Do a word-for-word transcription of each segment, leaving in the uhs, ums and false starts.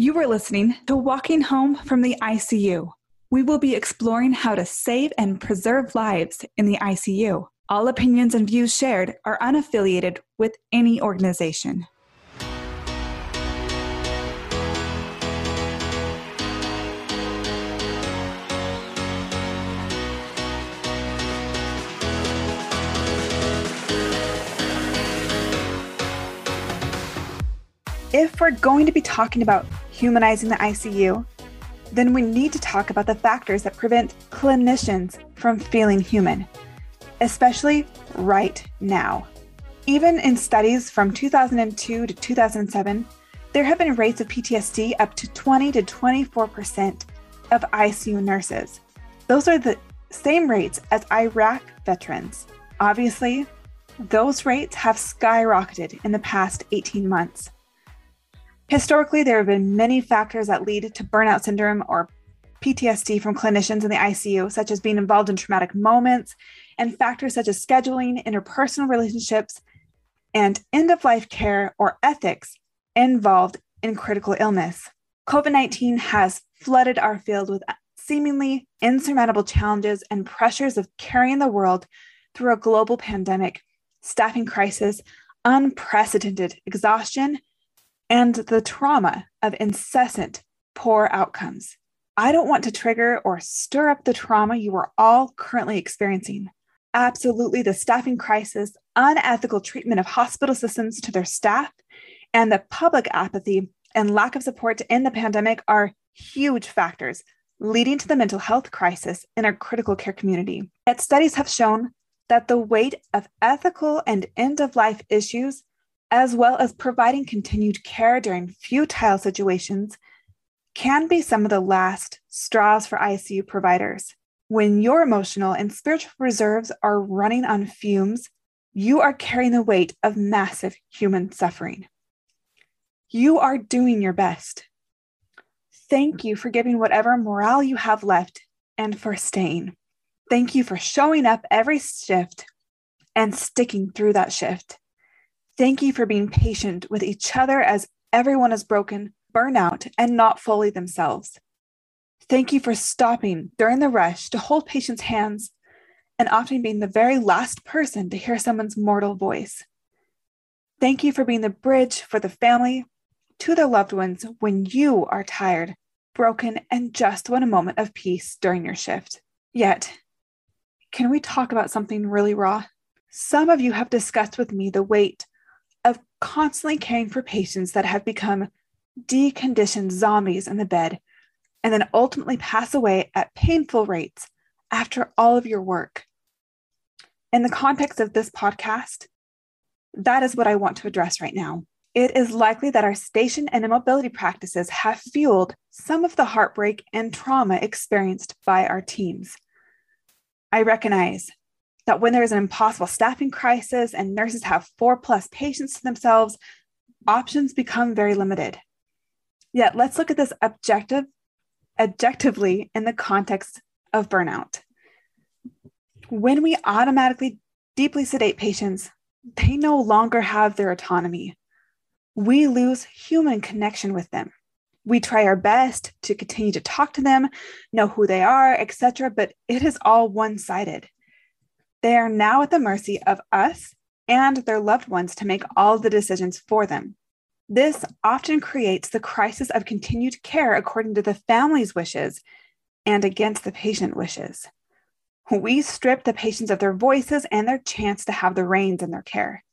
You are listening to Walking Home from the I C U. We will be exploring how to save and preserve lives in the I C U. All opinions and views shared are unaffiliated with any organization. If we're going to be talking about humanizing the I C U, then we need to talk about the factors that prevent clinicians from feeling human, especially right now. Even in studies from two thousand two to two thousand seven, there have been rates of P T S D up to twenty to twenty-four percent of I C U nurses. Those are the same rates as Iraq veterans. Obviously, those rates have skyrocketed in the past eighteen months. Historically, there have been many factors that lead to burnout syndrome or P T S D from clinicians in the I C U, such as being involved in traumatic moments and factors such as scheduling, interpersonal relationships, and end-of-life care or ethics involved in critical illness. COVID nineteen has flooded our field with seemingly insurmountable challenges and pressures of carrying the world through a global pandemic, staffing crisis, unprecedented exhaustion, and the trauma of incessant poor outcomes. I don't want to trigger or stir up the trauma you are all currently experiencing. Absolutely, the staffing crisis, unethical treatment of hospital systems to their staff, and the public apathy and lack of support to end the pandemic are huge factors leading to the mental health crisis in our critical care community. Yet studies have shown that the weight of ethical and end-of-life issues, as well as providing continued care during futile situations, can be some of the last straws for I C U providers. When your emotional and spiritual reserves are running on fumes, you are carrying the weight of massive human suffering. You are doing your best. Thank you for giving whatever morale you have left and for staying. Thank you for showing up every shift and sticking through that shift. Thank you for being patient with each other as everyone is broken, burnout, and not fully themselves. Thank you for stopping during the rush to hold patients' hands and often being the very last person to hear someone's mortal voice. Thank you for being the bridge for the family to their loved ones when you are tired, broken, and just want a moment of peace during your shift. Yet, can we talk about something really raw? Some of you have discussed with me the weight of constantly caring for patients that have become deconditioned zombies in the bed and then ultimately pass away at painful rates after all of your work. In the context of this podcast, that is what I want to address right now. It is likely that our station and immobility practices have fueled some of the heartbreak and trauma experienced by our teams. I recognize that when there is an impossible staffing crisis and nurses have four plus patients to themselves, options become very limited. Yet let's look at this objective, objectively in the context of burnout. When we automatically deeply sedate patients, they no longer have their autonomy. We lose human connection with them. We try our best to continue to talk to them, know who they are, et cetera, but it is all one-sided. They are now at the mercy of us and their loved ones to make all the decisions for them. This often creates the crisis of continued care according to the family's wishes and against the patient wishes. We strip the patients of their voices and their chance to have the reins in their care.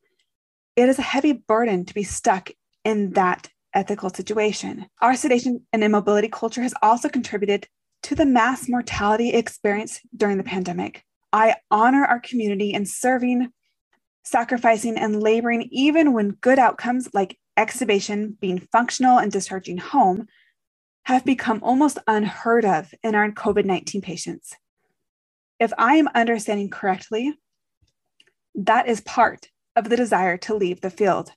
It is a heavy burden to be stuck in that ethical situation. Our sedation and immobility culture has also contributed to the mass mortality experienced during the pandemic. I honor our community in serving, sacrificing, and laboring, even when good outcomes like extubation, being functional, and discharging home have become almost unheard of in our COVID nineteen patients. If I am understanding correctly, that is part of the desire to leave the field.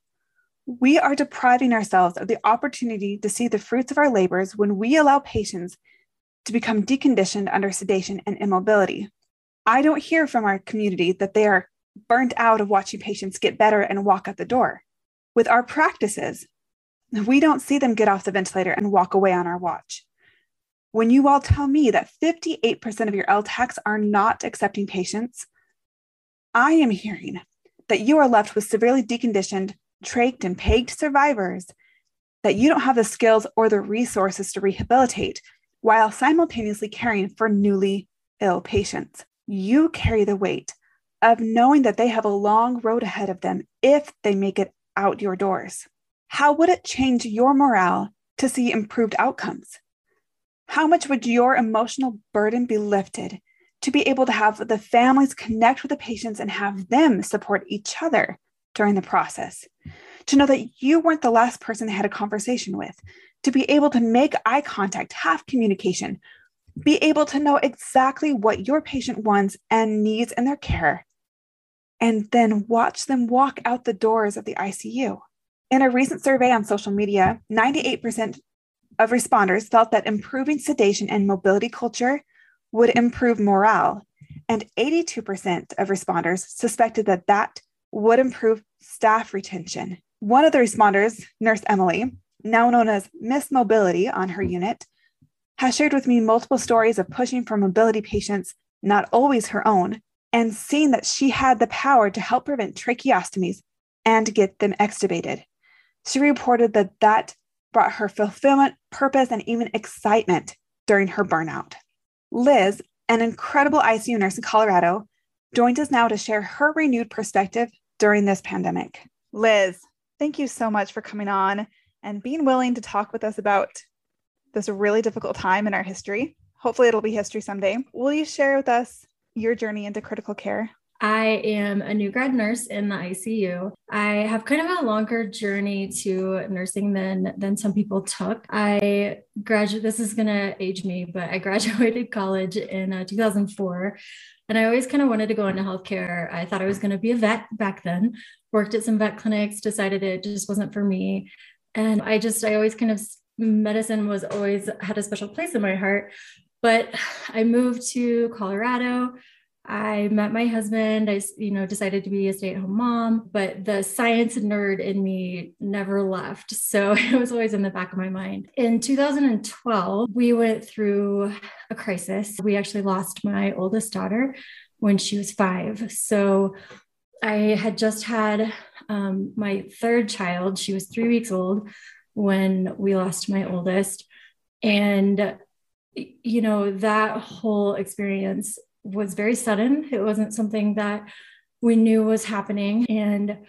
We are depriving ourselves of the opportunity to see the fruits of our labors when we allow patients to become deconditioned under sedation and immobility. I don't hear from our community that they are burnt out of watching patients get better and walk out the door. With our practices, We don't see them get off the ventilator and walk away on our watch. When you all tell me that fifty-eight percent of your L TACs are not accepting patients, I am hearing that you are left with severely deconditioned, trached, and pegged survivors that you don't have the skills or the resources to rehabilitate while simultaneously caring for newly ill patients. You carry the weight of knowing that they have a long road ahead of them if they make it out your doors. How would it change your morale to see improved outcomes? How much would your emotional burden be lifted to be able to have the families connect with the patients and have them support each other during the process? To know that you weren't the last person they had a conversation with, to be able to make eye contact, have communication, be able to know exactly what your patient wants and needs in their care, and then watch them walk out the doors of the I C U. In a recent survey on social media, ninety-eight percent of responders felt that improving sedation and mobility culture would improve morale, and eighty-two percent of responders suspected that that would improve staff retention. One of the responders, Nurse Emily, now known as Miss Mobility on her unit, has shared with me multiple stories of pushing for mobility patients, not always her own, and seeing that she had the power to help prevent tracheostomies and get them extubated. She reported that that brought her fulfillment, purpose, and even excitement during her burnout. Liz, an incredible I C U nurse in Colorado, joins us now to share her renewed perspective during this pandemic. Liz, thank you so much for coming on and being willing to talk with us about this really difficult time in our history. Hopefully it'll be history someday. Will you share with us your journey into critical care? I am a new grad nurse in the I C U. I have kind of a longer journey to nursing than, than some people took. I graduated, this is going to age me, but I graduated college in uh, two thousand four. And I always kind of wanted to go into healthcare. I thought I was going to be a vet back then, worked at some vet clinics, decided it just wasn't for me. And I just, I always kind of, medicine was always had a special place in my heart. But I moved to Colorado. I met my husband. I, you know, decided to be a stay-at-home mom, but the science nerd in me never left. So it was always in the back of my mind. In two thousand twelve, we went through a crisis. We actually lost my oldest daughter when she was five. So I had just had um, my third child. She was three weeks old when we lost my oldest. And, you know, that whole experience was very sudden. It wasn't something that we knew was happening. And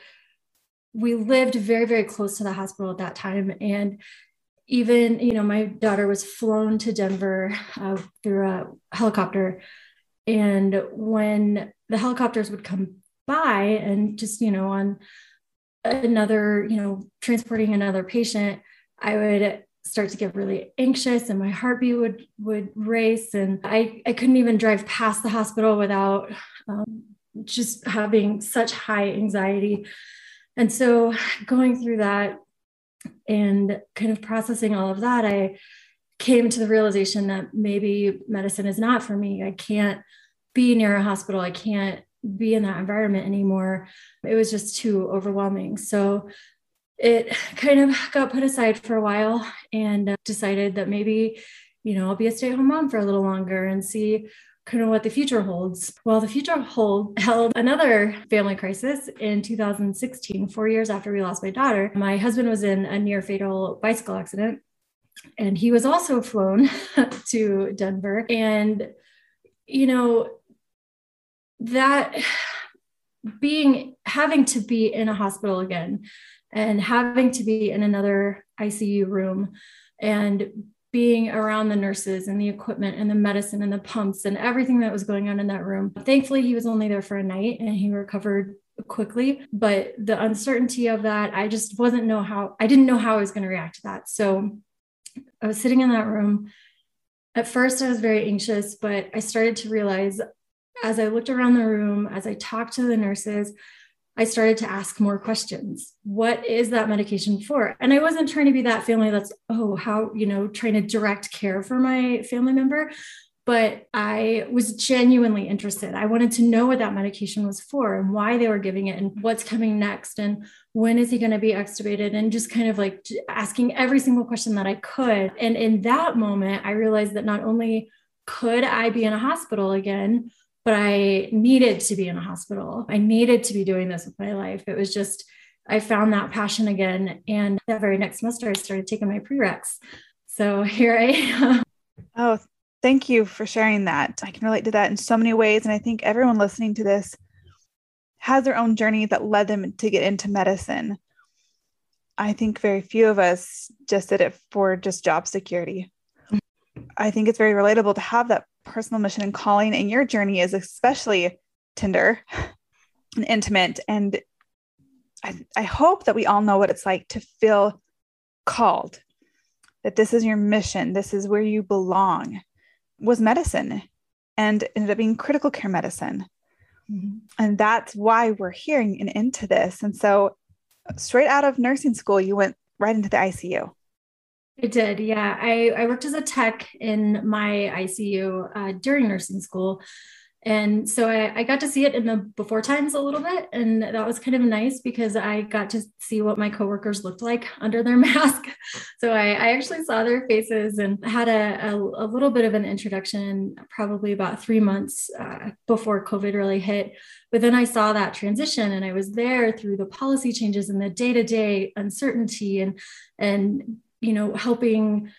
we lived very, very close to the hospital at that time. And even, you know, my daughter was flown to Denver uh, through a helicopter. And when the helicopters would come by and just, you know, on another, you know, transporting another patient, I would start to get really anxious and my heartbeat would, would race. And I, I couldn't even drive past the hospital without um, just having such high anxiety. And so going through that and kind of processing all of that, I came to the realization that maybe medicine is not for me. I can't be near a hospital. I can't be in that environment anymore. It was just too overwhelming. So it kind of got put aside for a while, and decided that maybe, you know, I'll be a stay-at-home mom for a little longer and see kind of what the future holds. Well, the future hold, held another family crisis in two thousand sixteen, four years after we lost my daughter. My husband was in a near-fatal bicycle accident, and he was also flown to Denver. And, you know, that being, having to be in a hospital again, and having to be in another I C U room and being around the nurses and the equipment and the medicine and the pumps and everything that was going on in that room. Thankfully, he was only there for a night and he recovered quickly, but the uncertainty of that, I just wasn't know how, I didn't know how I was going to react to that. So I was sitting in that room. At first, I was very anxious, but I started to realize as I looked around the room, as I talked to the nurses, I started to ask more questions. What is that medication for? And I wasn't trying to be that family that's, oh, how, you know, trying to direct care for my family member, but I was genuinely interested. I wanted to know what that medication was for and why they were giving it and what's coming next and when is he going to be extubated, and just kind of like asking every single question that I could. And in that moment, I realized that not only could I be in a hospital again, but I needed to be in a hospital. I needed to be doing this with my life. It was just, I found that passion again. And that very next semester, I started taking my prereqs. So here I am. Oh, thank you for sharing that. I can relate to that in so many ways. And I think everyone listening to this has their own journey that led them to get into medicine. I think very few of us just did it for just job security. I think it's very relatable to have that personal mission and calling, and your journey is especially tender and intimate. And I, I hope that we all know what it's like to feel called, that this is your mission. This is where you belong, was medicine, and ended up being critical care medicine. Mm-hmm. And that's why we're hearing and into this. And so straight out of nursing school, you went right into the I C U. I did. Yeah. I, I worked as a tech in my I C U uh, during nursing school. And so I, I got to see it in the before times a little bit. And that was kind of nice because I got to see what my coworkers looked like under their mask. So I, I actually saw their faces and had a, a, a little bit of an introduction, probably about three months uh, before COVID really hit. But then I saw that transition, and I was there through the policy changes and the day-to-day uncertainty and, and, you know, helping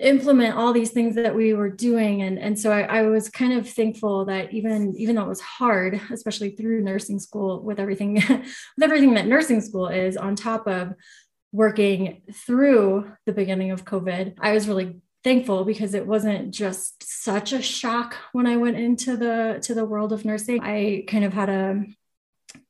implement all these things that we were doing. And, and so I, I was kind of thankful that even, even though it was hard, especially through nursing school with everything, with everything that nursing school is on top of working through the beginning of COVID, I was really thankful because it wasn't just such a shock when I went into the, to the world of nursing. I kind of had a,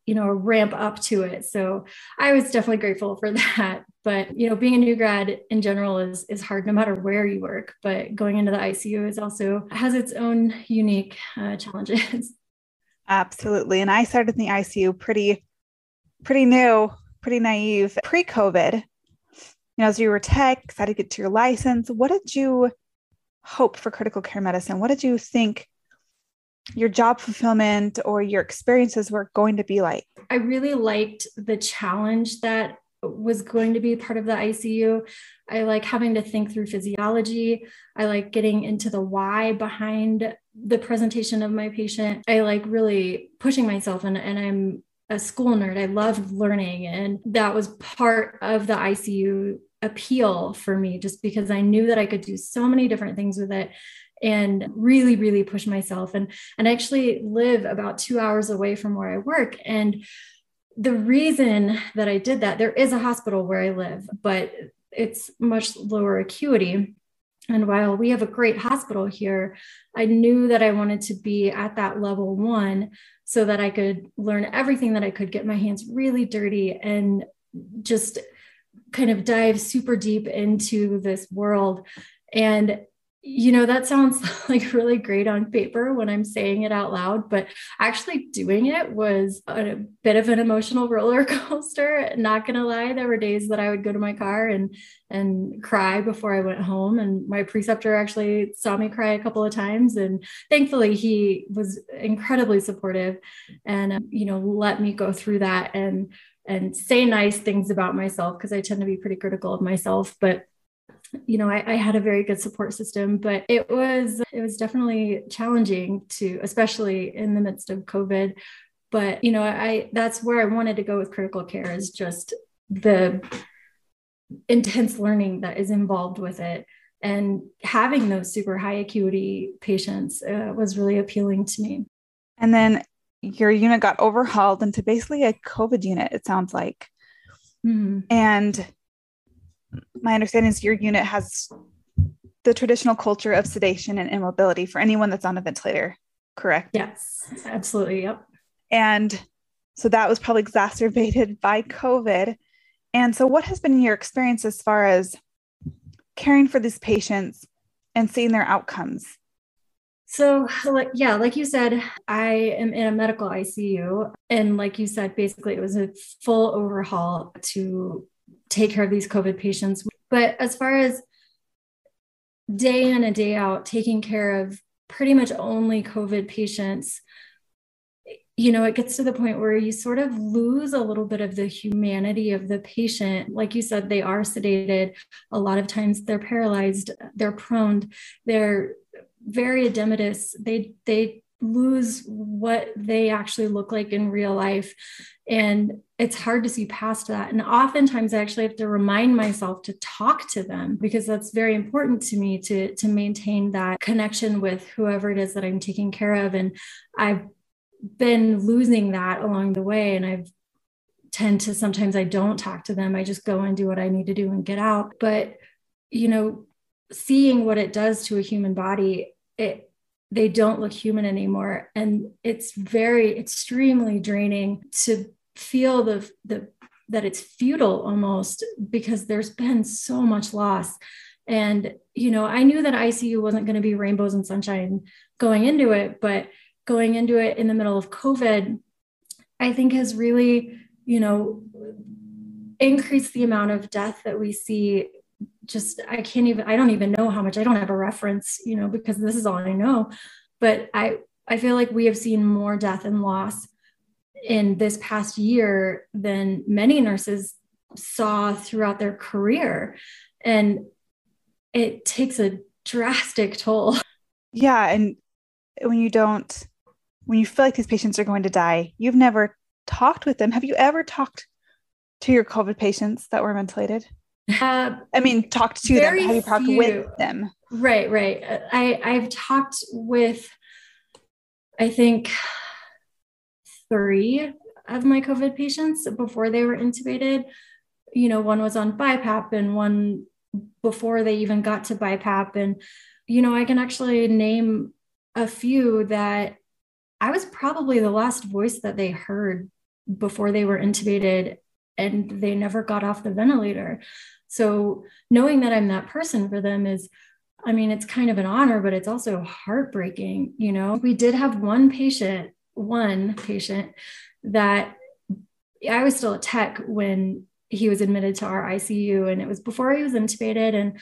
you know, a ramp up to it. So I was definitely grateful for that. But, you know, being a new grad in general is, is hard no matter where you work, but going into the I C U is also has its own unique uh, challenges. Absolutely. And I started in the I C U pretty, pretty new, pretty naive pre-COVID, you know, as you were tech, excited to get to your license. What did you hope for critical care medicine? What did you think your job fulfillment or your experiences were going to be like? I really liked the challenge that was going to be part of the I C U. I like having to think through physiology. I like getting into the why behind the presentation of my patient. I like really pushing myself, and, and I'm a school nerd. I love learning. And that was part of the I C U appeal for me, just because I knew that I could do so many different things with it and really, really push myself. And, and I actually live about two hours away from where I work. And the reason that I did that, there is a hospital where I live, but it's much lower acuity. And while we have a great hospital here, I knew that I wanted to be at that level one so that I could learn everything that I could, get my hands really dirty, and just kind of dive super deep into this world. And you know, that sounds like really great on paper when I'm saying it out loud, but actually doing it was a bit of an emotional roller coaster. Not going to lie. There were days that I would go to my car and, and cry before I went home. And my preceptor actually saw me cry a couple of times. And thankfully he was incredibly supportive and, um, you know, let me go through that and, and say nice things about myself, because I tend to be pretty critical of myself, but you know, I, I had a very good support system, but it was, it was definitely challenging to, especially in the midst of COVID, but, you know, I, that's where I wanted to go with critical care, is just the intense learning that is involved with it. And having those super high acuity patients uh, was really appealing to me. And then your unit got overhauled into basically a COVID unit, it sounds like. Mm-hmm. And my understanding is your unit has the traditional culture of sedation and immobility for anyone that's on a ventilator, correct? Yes, absolutely. Yep. And so that was probably exacerbated by COVID. And so what has been your experience as far as caring for these patients and seeing their outcomes? So yeah, like you said, I am in a medical I C U. And like you said, basically it was a full overhaul to take care of these COVID patients. But as far as day in and day out, taking care of pretty much only COVID patients, you know, it gets to the point where you sort of lose a little bit of the humanity of the patient. Like you said, they are sedated. A lot of times they're paralyzed, they're prone, they're very edematous. They, they lose what they actually look like in real life. And it's hard to see past that. And oftentimes I actually have to remind myself to talk to them, because that's very important to me to, to maintain that connection with whoever it is that I'm taking care of. And I've been losing that along the way. And I've tend to, sometimes I don't talk to them. I just go and do what I need to do and get out. But, you know, seeing what it does to a human body, it, they don't look human anymore. And it's very, extremely draining to feel the, the, that it's futile almost, because there's been so much loss. And, you know, I knew that I C U wasn't going to be rainbows and sunshine going into it, but going into it in the middle of COVID, I think has really, you know, increased the amount of death that we see. Just, I can't even, I don't even know how much, I don't have a reference, you know, because this is all I know, but I, I feel like we have seen more death and loss in this past year than many nurses saw throughout their career. And it takes a drastic toll. Yeah. And when you don't, when you feel like these patients are going to die, you've never talked with them. Have you ever talked to your COVID patients that were ventilated? Uh, I mean, talked to them. How do you talk with them? Right, right. I, I've talked with, I think, three of my COVID patients before they were intubated. You know, one was on BiPAP and one before they even got to BiPAP. And, you know, I can actually name a few that I was probably the last voice that they heard before they were intubated, and they never got off the ventilator. So knowing that I'm that person for them is, I mean, it's kind of an honor, but it's also heartbreaking. You know, we did have one patient, one patient that I was still at tech when he was admitted to our I C U, and it was before he was intubated. And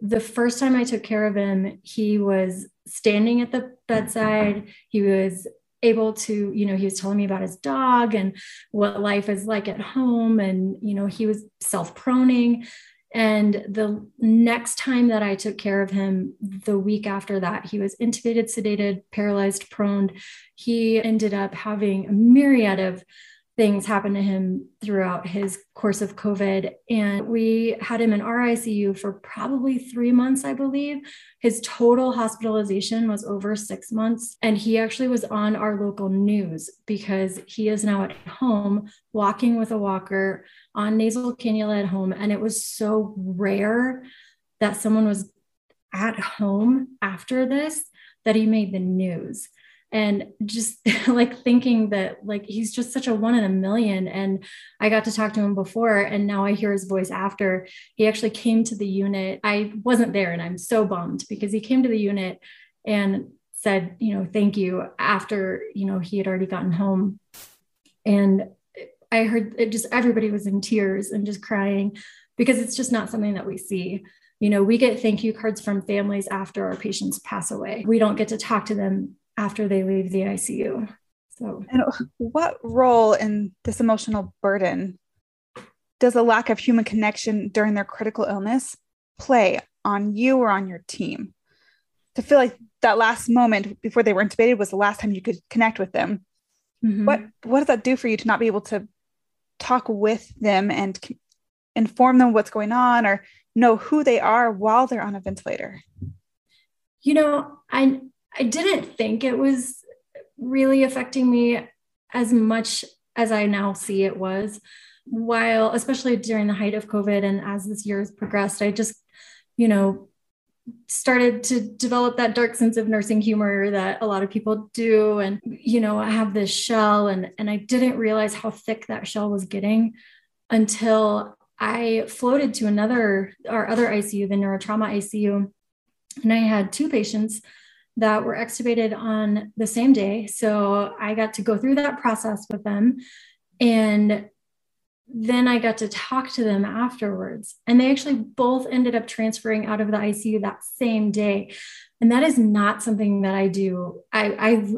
the first time I took care of him, he was standing at the bedside. He was able to, you know, he was telling me about his dog and what life is like at home. And, you know, he was self-proning. And the next time that I took care of him, the week after that, he was intubated, sedated, paralyzed, proned. He ended up having a myriad of things happen to him throughout his course of COVID. And we had him in our I C U for probably three months, I believe. His total hospitalization was over six months. And he actually was on our local news because he is now at home, walking with a walker, on nasal cannula at home. And it was so rare that someone was at home after this that he made the news. And just like thinking that, like, he's just such a one in a million. And I got to talk to him before, and now I hear his voice after. He actually came to the unit. I wasn't there, and I'm so bummed, because he came to the unit and said, you know, thank you, after, you know, he had already gotten home. And I heard it, just everybody was in tears and just crying, because it's just not something that we see. You know, we get thank you cards from families after our patients pass away. We don't get to talk to them after they leave the I C U. So, and what role in this emotional burden does a lack of human connection during their critical illness play on you or on your team? To feel like that last moment before they were intubated was the last time you could connect with them. Mm-hmm. What what does that do for you to not be able to talk with them and inform them what's going on, or know who they are while they're on a ventilator? You know, I. I didn't think it was really affecting me as much as I now see it was, while, especially during the height of COVID. And as this year has progressed, I just, you know, started to develop that dark sense of nursing humor that a lot of people do. And, you know, I have this shell, and, and I didn't realize how thick that shell was getting until I floated to another, our other I C U, the neurotrauma I C U. And I had two patients that were extubated on the same day. So I got to go through that process with them. And then I got to talk to them afterwards, and they actually both ended up transferring out of the I C U that same day. And that is not something that I do. I,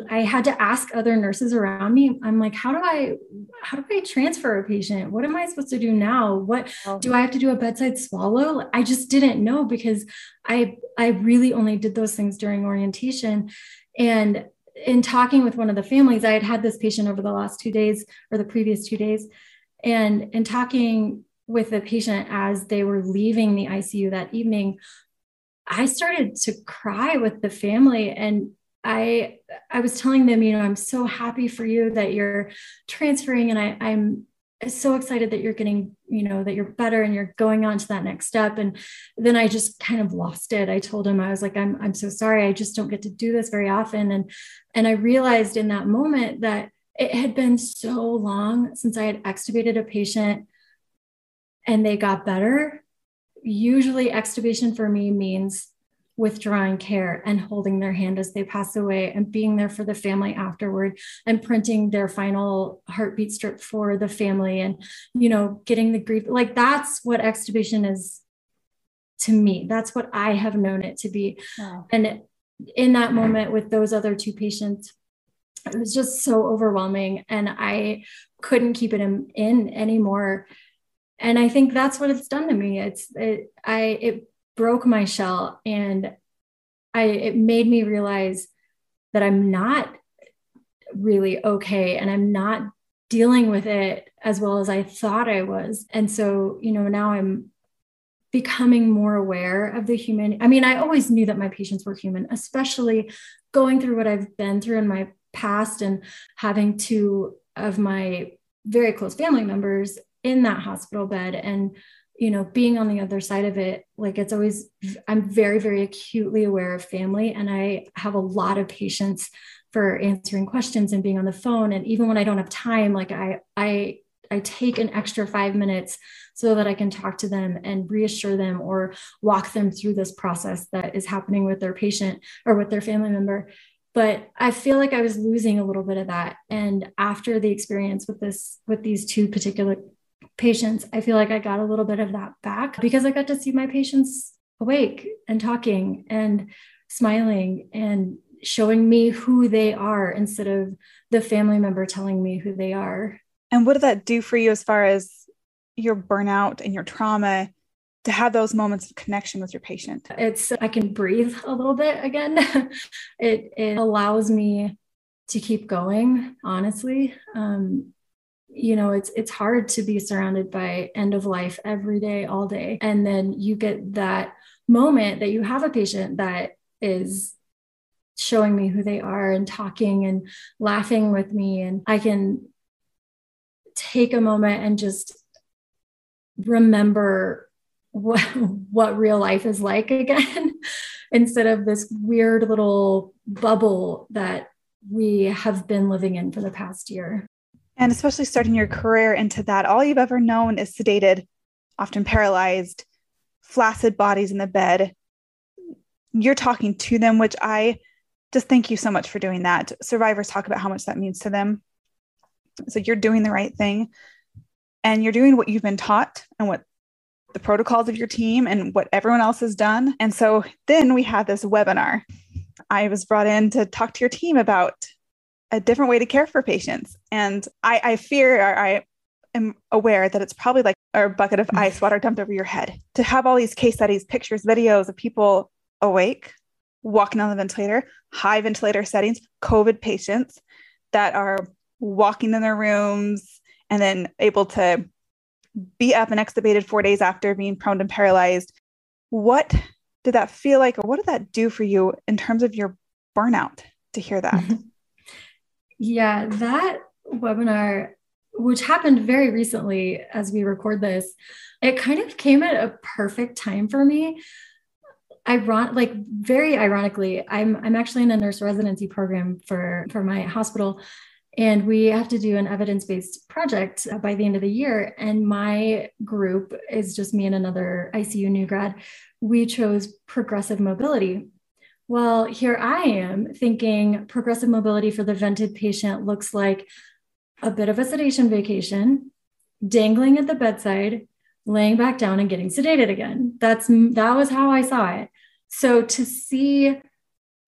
I, I had to ask other nurses around me. I'm like, how do I, how do I transfer a patient? What am I supposed to do now? What do I have to do, a bedside swallow? I just didn't know, because I, I really only did those things during orientation. And in talking with one of the families, I had had this patient over the last two days or the previous two days. And in talking with the patient, as they were leaving the I C U that evening, I started to cry with the family, and I, I was telling them, you know, I'm so happy for you that you're transferring. And I, I'm so excited that you're getting, you know, that you're better and you're going on to that next step. And then I just kind of lost it. I told him, I was like, I'm, I'm so sorry. I just don't get to do this very often. And, and I realized in that moment that it had been so long since I had extubated a patient and they got better. Usually extubation for me means withdrawing care and holding their hand as they pass away and being there for the family afterward and printing their final heartbeat strip for the family and, you know, getting the grief. Like, that's what extubation is to me. That's what I have known it to be. Wow. And in that moment with those other two patients, it was just so overwhelming, and I couldn't keep it in, in anymore. And I think that's what it's done to me. It's, it, I, it broke my shell, and I, it made me realize that I'm not really okay. And I'm not dealing with it as well as I thought I was. And so, you know, now I'm becoming more aware of the human. I mean, I always knew that my patients were human, especially going through what I've been through in my past and having two of my very close family members in that hospital bed, and, you know, being on the other side of it. Like, it's always, I'm very, very acutely aware of family. And I have a lot of patience for answering questions and being on the phone. And even when I don't have time, like I, I, I take an extra five minutes so that I can talk to them and reassure them or walk them through this process that is happening with their patient or with their family member. But I feel like I was losing a little bit of that. And after the experience with this, with these two particular patients, I feel like I got a little bit of that back, because I got to see my patients awake and talking and smiling and showing me who they are instead of the family member telling me who they are. And what did that do for you as far as your burnout and your trauma, to have those moments of connection with your patient? It's, I can breathe a little bit again. it, it allows me to keep going, honestly. Um, you know, it's, it's hard to be surrounded by end of life every day, all day. And then you get that moment that you have a patient that is showing me who they are and talking and laughing with me. And I can take a moment and just remember what, what real life is like again, instead of this weird little bubble that we have been living in for the past year. And especially starting your career into that, all you've ever known is sedated, often paralyzed, flaccid bodies in the bed. You're talking to them, which I just thank you so much for doing that. Survivors talk about how much that means to them. So you're doing the right thing, and you're doing what you've been taught and what the protocols of your team and what everyone else has done. And so then we had this webinar. I was brought in to talk to your team about a different way to care for patients. And I, I fear, or I am aware that it's probably like a bucket of ice water dumped over your head to have all these case studies, pictures, videos of people awake, walking on the ventilator, high ventilator settings, COVID patients that are walking in their rooms and then able to be up and extubated four days after being prone and paralyzed. What did that feel like? Or what did that do for you in terms of your burnout to hear that? Mm-hmm. Yeah, that webinar, which happened very recently as we record this, it kind of came at a perfect time for me. Iron- like very ironically, I'm I'm actually in a nurse residency program for, for my hospital, and we have to do an evidence-based project by the end of the year. And my group is just me and another I C U new grad. We chose progressive mobility. Well, here I am thinking progressive mobility for the vented patient looks like a bit of a sedation vacation, dangling at the bedside, laying back down and getting sedated again. That's, that was how I saw it. So to see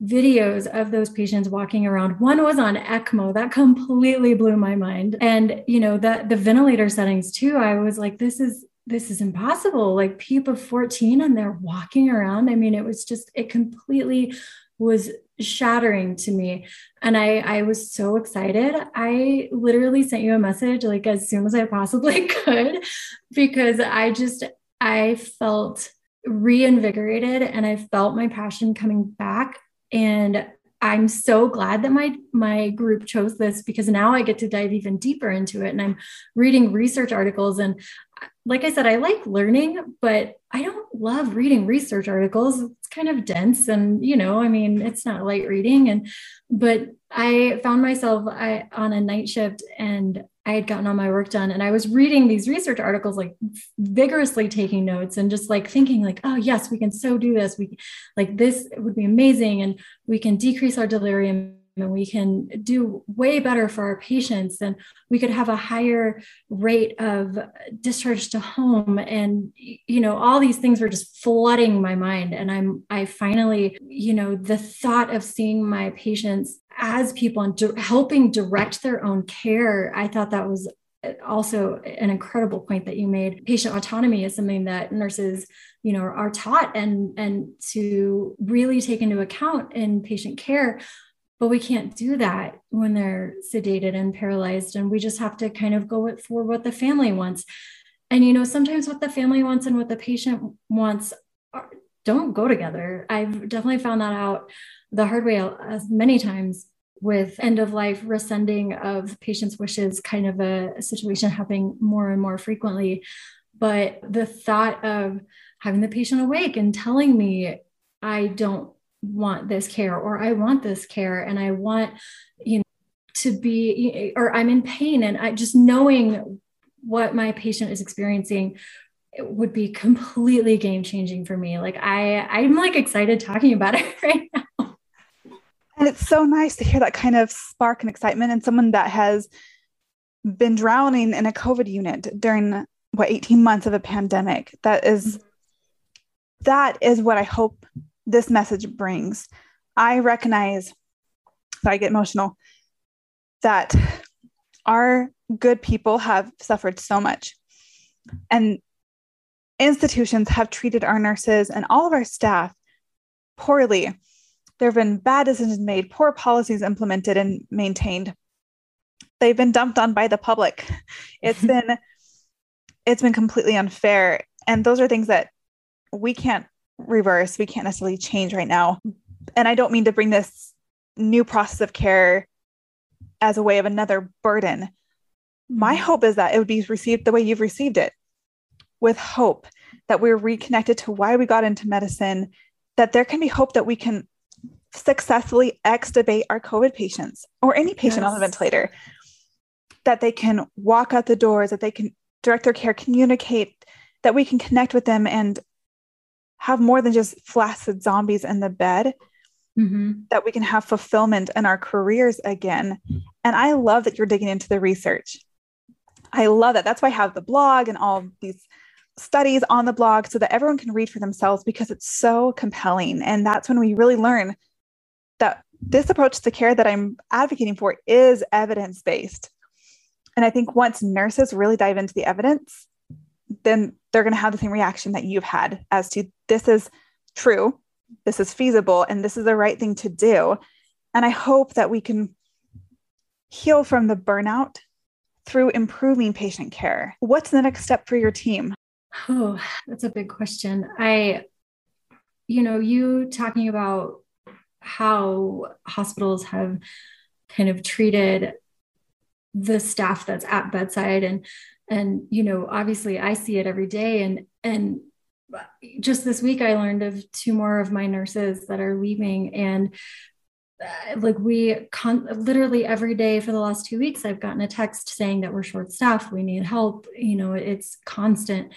videos of those patients walking around, one was on ECMO, that completely blew my mind. And, you know, that the ventilator settings too, I was like, this is, this is impossible. Like PEEP of fourteen and they're walking around. I mean, it was just, it completely was shattering to me. And I, I was so excited. I literally sent you a message like as soon as I possibly could, because I just, I felt reinvigorated and I felt my passion coming back. And I'm so glad that my, my group chose this because now I get to dive even deeper into it. And I'm reading research articles. And like I said, I like learning, but I don't love reading research articles. It's kind of dense and, you know, I mean, it's not light reading. And, but I found myself I, on a night shift and I had gotten all my work done and I was reading these research articles, like vigorously taking notes and just like thinking like, oh yes, we can so do this. We like this would be amazing. And we can decrease our delirium and we can do way better for our patients. And we could have a higher rate of discharge to home. And, you know, all these things were just flooding my mind. And I'm, I finally, you know, the thought of seeing my patients as people and di- helping direct their own care, I thought that was also an incredible point that you made. Patient autonomy is something that nurses, you know, are taught and, and to really take into account in patient care. But we can't do that when they're sedated and paralyzed. And we just have to kind of go for what the family wants. And, you know, sometimes what the family wants and what the patient wants are, don't go together. I've definitely found that out the hard way as many times with end of life rescinding of patients' wishes, kind of a situation happening more and more frequently. But the thought of having the patient awake and telling me, I don't want this care, or I want this care and I want, you know, to be, or I'm in pain. And I just knowing what my patient is experiencing, it would be completely game changing for me. Like I, I'm like excited talking about it right now. And it's so nice to hear that kind of spark and excitement in someone that has been drowning in a COVID unit during what, eighteen months of a pandemic. That is, that is what I hope this message brings. I recognize that I get emotional, that our good people have suffered so much and institutions have treated our nurses and all of our staff poorly. There have been bad decisions made, poor policies implemented and maintained. They've been dumped on by the public. It's been, it's been completely unfair. And those are things that we can't reverse. We can't necessarily change right now. And I don't mean to bring this new process of care as a way of another burden. My hope is that it would be received the way you've received it, with hope that we're reconnected to why we got into medicine, that there can be hope that we can successfully extubate our COVID patients or any patient yes. on the ventilator, that they can walk out the doors, that they can direct their care, communicate, that we can connect with them and have more than just flaccid zombies in the bed, mm-hmm. that we can have fulfillment in our careers again. And I love that you're digging into the research. I love that. That's why I have the blog and all these studies on the blog so that everyone can read for themselves, because it's so compelling. And that's when we really learn that this approach to care that I'm advocating for is evidence-based. And I think once nurses really dive into the evidence, then they're going to have the same reaction that you've had as to this is true, this is feasible, and this is the right thing to do. And I hope that we can heal from the burnout through improving patient care. What's the next step for your team? Oh, that's a big question. I, you know, you talking about how hospitals have kind of treated the staff that's at bedside and And, you know, obviously I see it every day. And, and just this week I learned of two more of my nurses that are leaving, and uh, like we con- literally every day for the last two weeks, I've gotten a text saying that we're short staffed, we need help, you know, it's constant.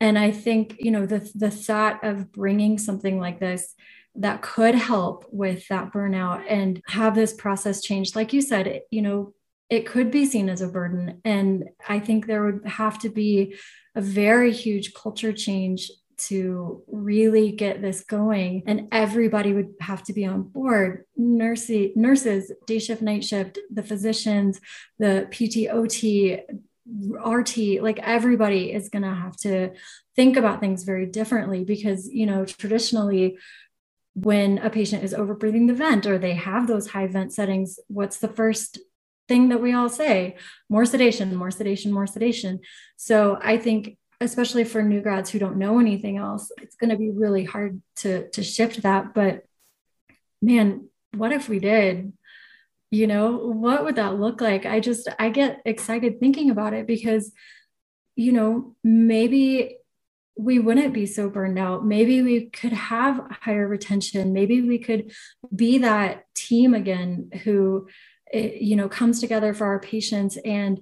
And I think, you know, the, the thought of bringing something like this that could help with that burnout and have this process changed, like you said, it, you know, it could be seen as a burden. And I think there would have to be a very huge culture change to really get this going. And everybody would have to be on board. Nurses, nurses, day shift, night shift, the physicians, the P T O T, R T, like everybody is going to have to think about things very differently because, you know, traditionally when a patient is overbreathing the vent or they have those high vent settings, what's the first thing that we all say? More sedation, more sedation, more sedation. So I think, especially for new grads who don't know anything else, it's going to be really hard to, to shift that. But man, what if we did? You know, what would that look like? I just, I get excited thinking about it because, you know, maybe we wouldn't be so burned out. Maybe we could have higher retention. Maybe we could be that team again who, you know, comes together for our patients. And,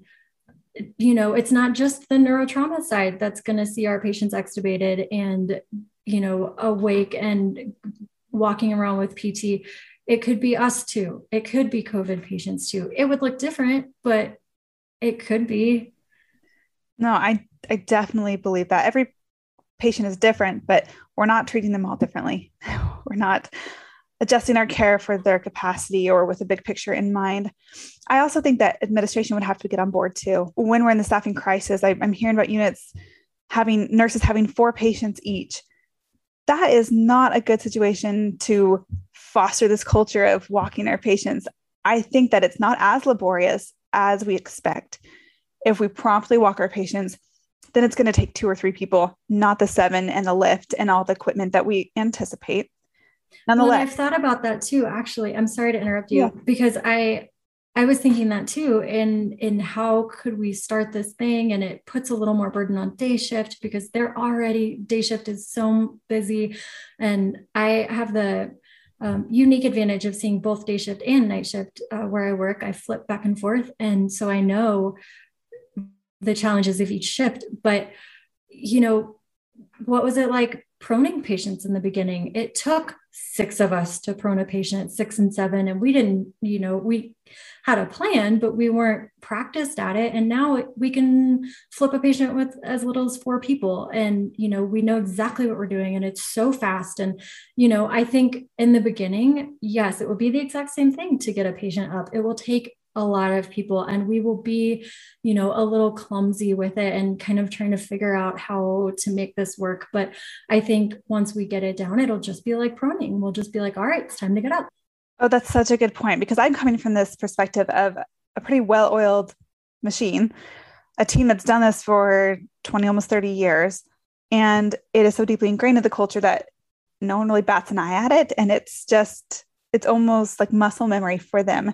you know, it's not just the neurotrauma side that's going to see our patients extubated and, you know, awake and walking around with P T. It could be us too. It could be COVID patients too. It would look different, but it could be. No, I, I definitely believe that. Every patient is different, but we're not treating them all differently. We're not adjusting our care for their capacity or with a big picture in mind. I also think that administration would have to get on board too. When we're in the staffing crisis, I, I'm hearing about units having nurses having four patients each. That is not a good situation to foster this culture of walking our patients. I think that it's not as laborious as we expect. If we promptly walk our patients, then it's going to take two or three people, not the seven and the lift and all the equipment that we anticipate. Nonetheless, well, I've thought about that too, actually. I'm sorry to interrupt you yeah. because I, I was thinking that too, in, in how could we start this thing? And it puts a little more burden on day shift because they're already, day shift is so busy. And I have the Um, unique advantage of seeing both day shift and night shift uh, where I work. I flip back and forth. And so I know the challenges of each shift, but you know, what was it like proning patients in the beginning? It took six of us to prone a patient, six and seven. And we didn't, you know, we had a plan, but we weren't practiced at it. And now we can flip a patient with as little as four people. And, you know, we know exactly what we're doing and it's so fast. And, you know, I think in the beginning, yes, it will be the exact same thing to get a patient up. It will take a lot of people and we will be, you know, a little clumsy with it and kind of trying to figure out how to make this work. But I think once we get it down, it'll just be like proning. We'll just be like, all right, it's time to get up. Oh, that's such a good point, because I'm coming from this perspective of a pretty well-oiled machine, a team that's done this for twenty, almost thirty years. And it is so deeply ingrained in the culture that no one really bats an eye at it. And it's just, it's almost like muscle memory for them.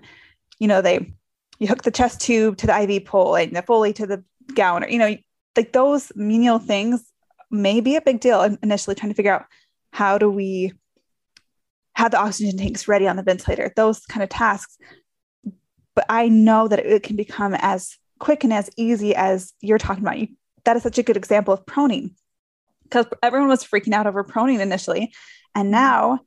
You know, they, you hook the chest tube to the I V pole and the Foley to the gown, or, you know, like those menial things may be a big deal. And initially trying to figure out how do we have the oxygen tanks ready on the ventilator, those kind of tasks. But I know that it can become as quick and as easy as you're talking about. You, that is such a good example of proning, because everyone was freaking out over proning initially. And now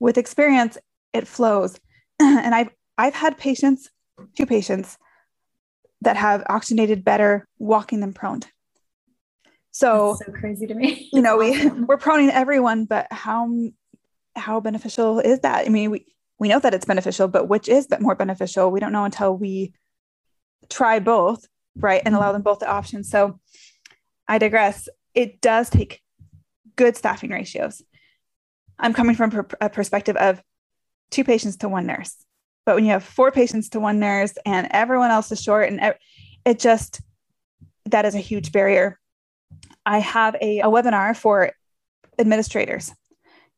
with experience, it flows. And I've, I've had patients, two patients that have oxygenated better walking than proned. So, so crazy to me. You know, we, we're proning everyone, but how, how beneficial is that? I mean, we, we know that it's beneficial, but which is that more beneficial? We don't know until we try both, right? And allow them both the options. So I digress. It does take good staffing ratios. I'm coming from a perspective of two patients to one nurse. But when you have four patients to one nurse and everyone else is short, and it just, that is a huge barrier. I have a, a webinar for administrators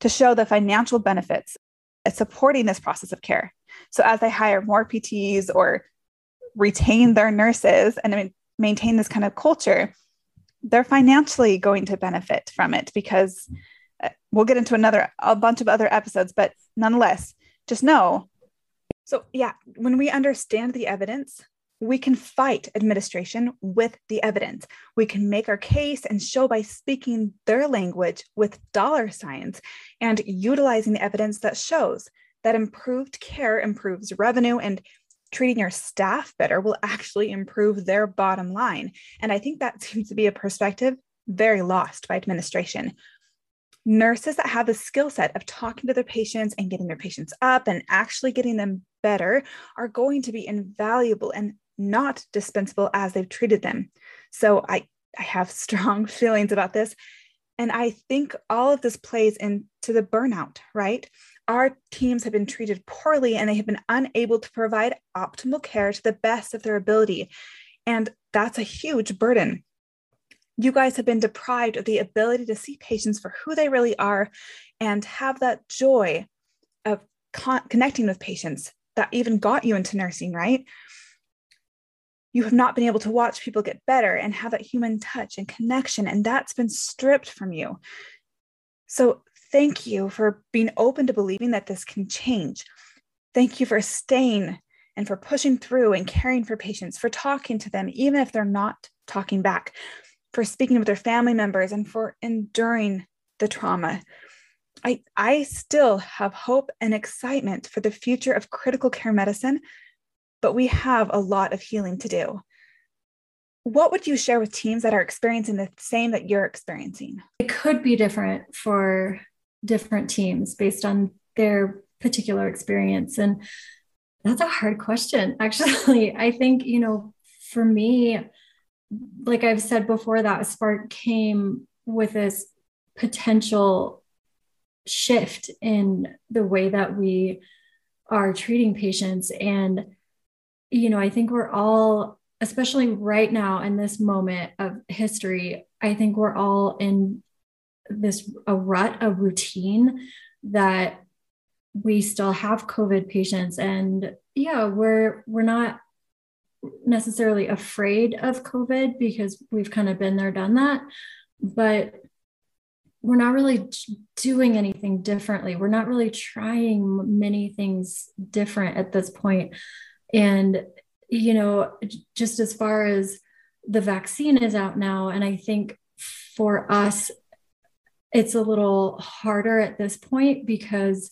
to show the financial benefits of supporting this process of care. So as they hire more P Ts or retain their nurses and maintain this kind of culture, they're financially going to benefit from it, because we'll get into another, a bunch of other episodes, but nonetheless, just know. So yeah, when we understand the evidence, we can fight administration with the evidence. We can make our case and show by speaking their language with dollar signs and utilizing the evidence that shows that improved care improves revenue and treating your staff better will actually improve their bottom line. And I think that seems to be a perspective very lost by administration. Nurses that have the skill set of talking to their patients and getting their patients up and actually getting them better are going to be invaluable and not dispensable as they've treated them. So I, I have strong feelings about this. And I think all of this plays into the burnout, right? Our teams have been treated poorly and they have been unable to provide optimal care to the best of their ability. And that's a huge burden. You guys have been deprived of the ability to see patients for who they really are and have that joy of con- connecting with patients that even got you into nursing, right? You have not been able to watch people get better and have that human touch and connection, and that's been stripped from you. So thank you for being open to believing that this can change. Thank you for staying and for pushing through and caring for patients, for talking to them, even if they're not talking back, for speaking with their family members, and for enduring the trauma. I, I still have hope and excitement for the future of critical care medicine, but we have a lot of healing to do. What would you share with teams that are experiencing the same that you're experiencing? It could be different for different teams based on their particular experience. And that's a hard question, actually. I think, you know, for me, like I've said before, that spark came with this potential shift in the way that we are treating patients. And you know, I think we're all, especially right now in this moment of history, I think we're all in this a rut of routine that we still have COVID patients. And yeah, we're, we're not necessarily afraid of COVID because we've kind of been there, done that, but we're not really doing anything differently. We're not really trying many things different at this point. And, you know, just as far as the vaccine is out now, and I think for us, it's a little harder at this point because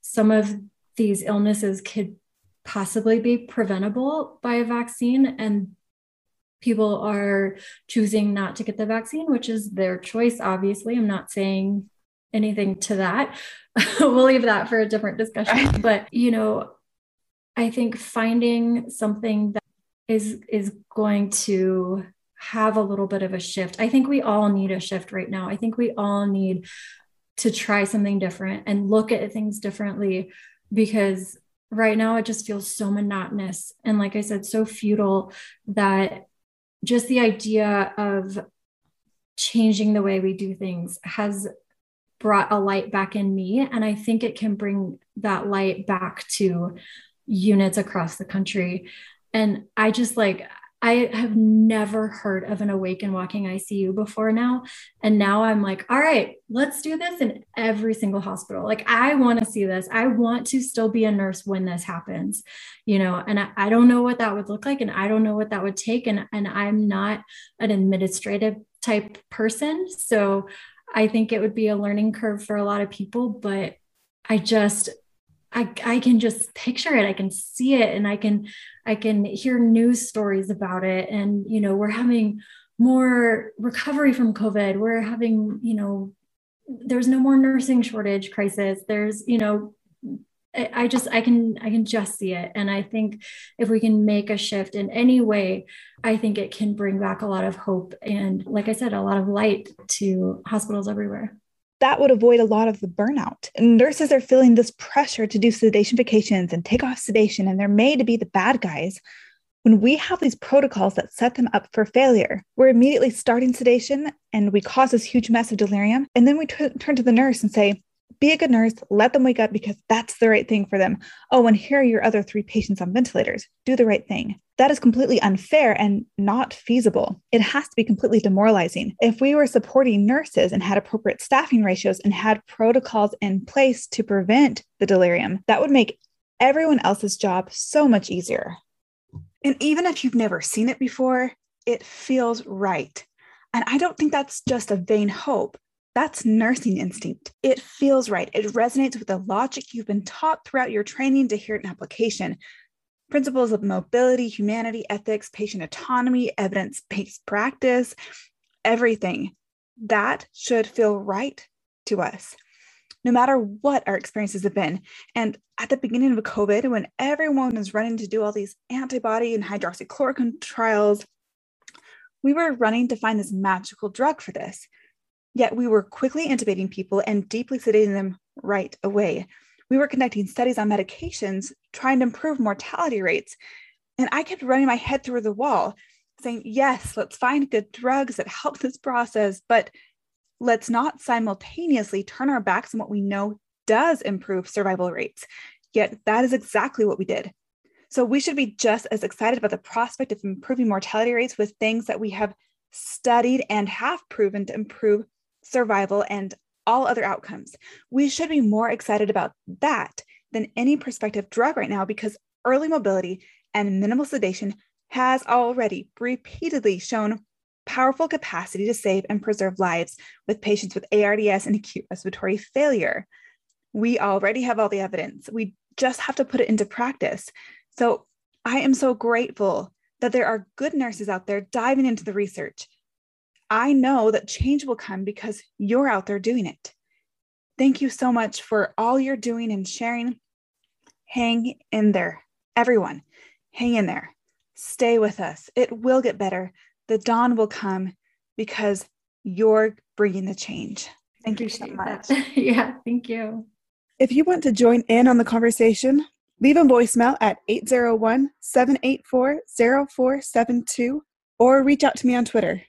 some of these illnesses could possibly be preventable by a vaccine, and people are choosing not to get the vaccine, which is their choice, obviously. I'm not saying anything to that. We'll leave that for a different discussion, but, you know, I think finding something that is, is going to have a little bit of a shift. I think we all need a shift right now. I think we all need to try something different and look at things differently, because right now it just feels so monotonous. And like I said, so futile, that just the idea of changing the way we do things has brought a light back in me. And I think it can bring that light back to units across the country. And I just like, I have never heard of an awake and walking I C U before now. And now I'm like, all right, let's do this in every single hospital. Like, I want to see this. I want to still be a nurse when this happens, you know, and I, I don't know what that would look like. And I don't know what that would take. And, and I'm not an administrative type person. So I think it would be a learning curve for a lot of people, but I just, I, I can just picture it. I can see it, and I can, I can hear news stories about it. And, you know, we're having more recovery from COVID. We're having, you know, there's no more nursing shortage crisis. There's, you know, I, I just, I can, I can just see it. And I think if we can make a shift in any way, I think it can bring back a lot of hope. And like I said, a lot of light to hospitals everywhere. That would avoid a lot of the burnout. And nurses are feeling this pressure to do sedation vacations and take off sedation, and they're made to be the bad guys. When we have these protocols that set them up for failure, we're immediately starting sedation and we cause this huge mess of delirium. And then we t- turn to the nurse and say, be a good nurse, let them wake up because that's the right thing for them. Oh, and here are your other three patients on ventilators. Do the right thing. That is completely unfair and not feasible. It has to be completely demoralizing. If we were supporting nurses and had appropriate staffing ratios and had protocols in place to prevent the delirium, that would make everyone else's job so much easier. And even if you've never seen it before, it feels right. And I don't think that's just a vain hope. That's nursing instinct. It feels right. It resonates with the logic you've been taught throughout your training to hear it in application. principles of mobility, humanity, ethics, patient autonomy, evidence-based practice, everything. That should feel right to us, no matter what our experiences have been. And at the beginning of COVID, when everyone was running to do all these antibody and hydroxychloroquine trials, we were running to find this magical drug for this. Yet we were quickly intubating people and deeply sedating them right away. We were conducting studies on medications, trying to improve mortality rates. And I kept running my head through the wall, saying, yes, let's find good drugs that help this process, but let's not simultaneously turn our backs on what we know does improve survival rates. Yet that is exactly what we did. So we should be just as excited about the prospect of improving mortality rates with things that we have studied and have proven to improve survival and all other outcomes. We should be more excited about that than any prospective drug right now, because early mobility and minimal sedation has already repeatedly shown powerful capacity to save and preserve lives with patients with A R D S and acute respiratory failure. We already have all the evidence. We just have to put it into practice. So I am so grateful that there are good nurses out there diving into the research. I know that change will come because you're out there doing it. Thank you so much for all you're doing and sharing. Hang in there, everyone. Hang in there. Stay with us. It will get better. The dawn will come because you're bringing the change. Thank you so much. Yeah, thank you. If you want to join in on the conversation, leave a voicemail at eight zero one, seven eight four, zero four seven two or reach out to me on Twitter.